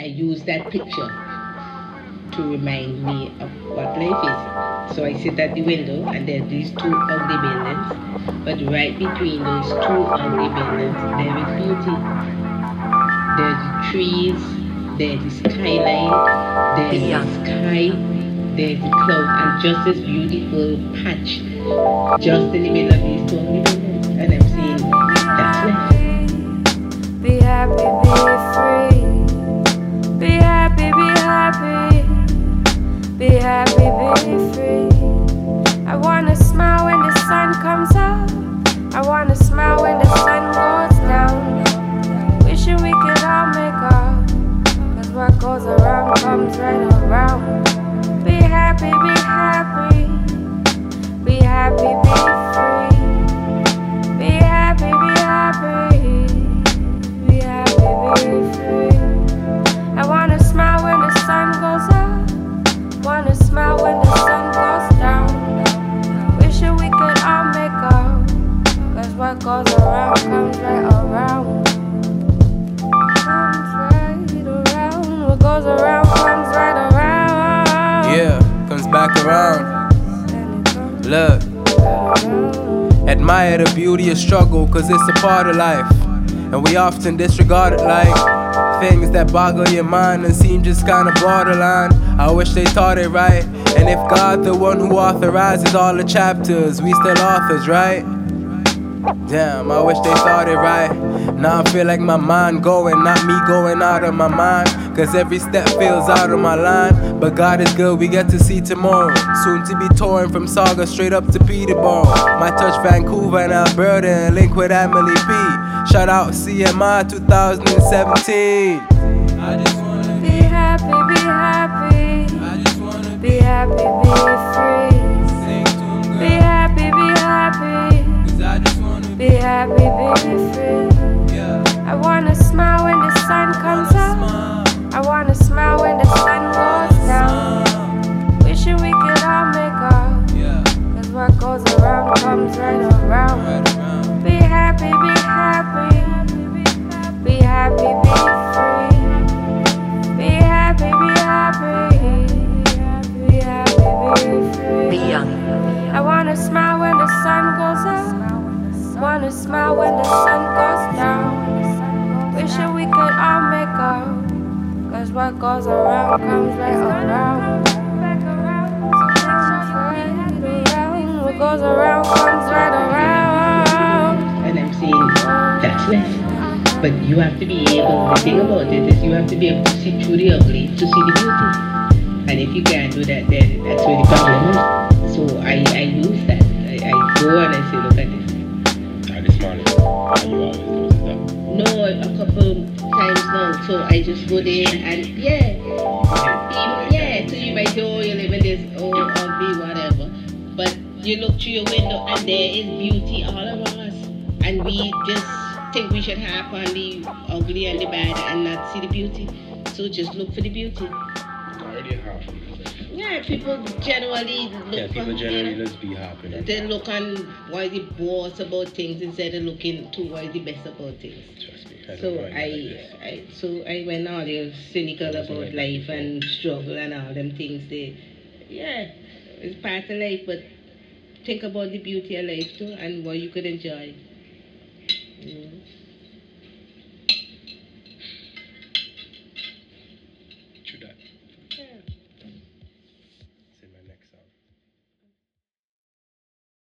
I use that picture to remind me of what life is. So I sit at the window and there are these two ugly buildings, but right between those two ugly buildings there is beauty. There are the trees, there is the skyline, there is the sky, there is the clouds, and just this beautiful patch just in the middle of these two ugly buildings, and I'm saying that's life. Be happy, be free. Be happy, be happy. Be happy, be free. I wanna smile when the sun comes up. I wanna smile when the sun goes down. Wishing we could all make up, 'cause what goes around comes right around. Be happy, be happy. Be happy, be free. Be happy, be happy. I wanna smile when the sun goes up. Wanna smile when the sun goes down. Wishing we could all make up, 'cause what goes around comes right around. Comes right around. What goes around comes right around. Yeah, comes back around. Look, admire the beauty of struggle, 'cause it's a part of life. And we often disregard it like things that boggle your mind and seem just kinda borderline. I wish they taught it right. And if God, the one who authorizes all the chapters, we still authors, right? Damn, I wish they thought it right. Now I feel like my mind going, not me going out of my mind, 'cause every step feels out of my line. But God is good, we get to see tomorrow. Soon to be touring from Saga straight up to Peterborough. Might touch Vancouver and Alberta and link with Emily B. Shout out CMI 2017. I just wanna be happy, be happy. I just wanna be happy, be free. Be happy, be happy. 'Cause I just wanna be happy, be free. Yeah. I wanna smile when the sun comes up. I wanna smile when the sun goes down. Wishing we could all make up, 'cause what goes around comes right around. Be happy, be happy, be happy, be free. Be happy, be happy, be happy, be free. Be young. I wanna smile when the sun goes up. Wanna smile when the sun goes down. Wishing we could all make up, 'cause what goes around comes right around. What goes around comes right around. That's life. But you have to be able, the thing about it is you have to be able to see through the ugly to see the beauty. And if you can't do that, then that's where the problem is. So I use that. I go and I say, look at this. Now this morning, you always notice that? No, a couple times now. So I just go there and so you might go, you live in this old, ugly, whatever. But you look through your window and there is beauty all around. And we just think we should harp on the ugly and the bad and not see the beauty. So just look for the beauty. Already harping. Yeah, people generally look. Yeah, people generally just be harping. They look on why the worst about things instead of looking to why the best about things. Trust me. So I went all cynical about life and struggle and all them things. It's part of life, but think about the beauty of life too and what you could enjoy. Yeah.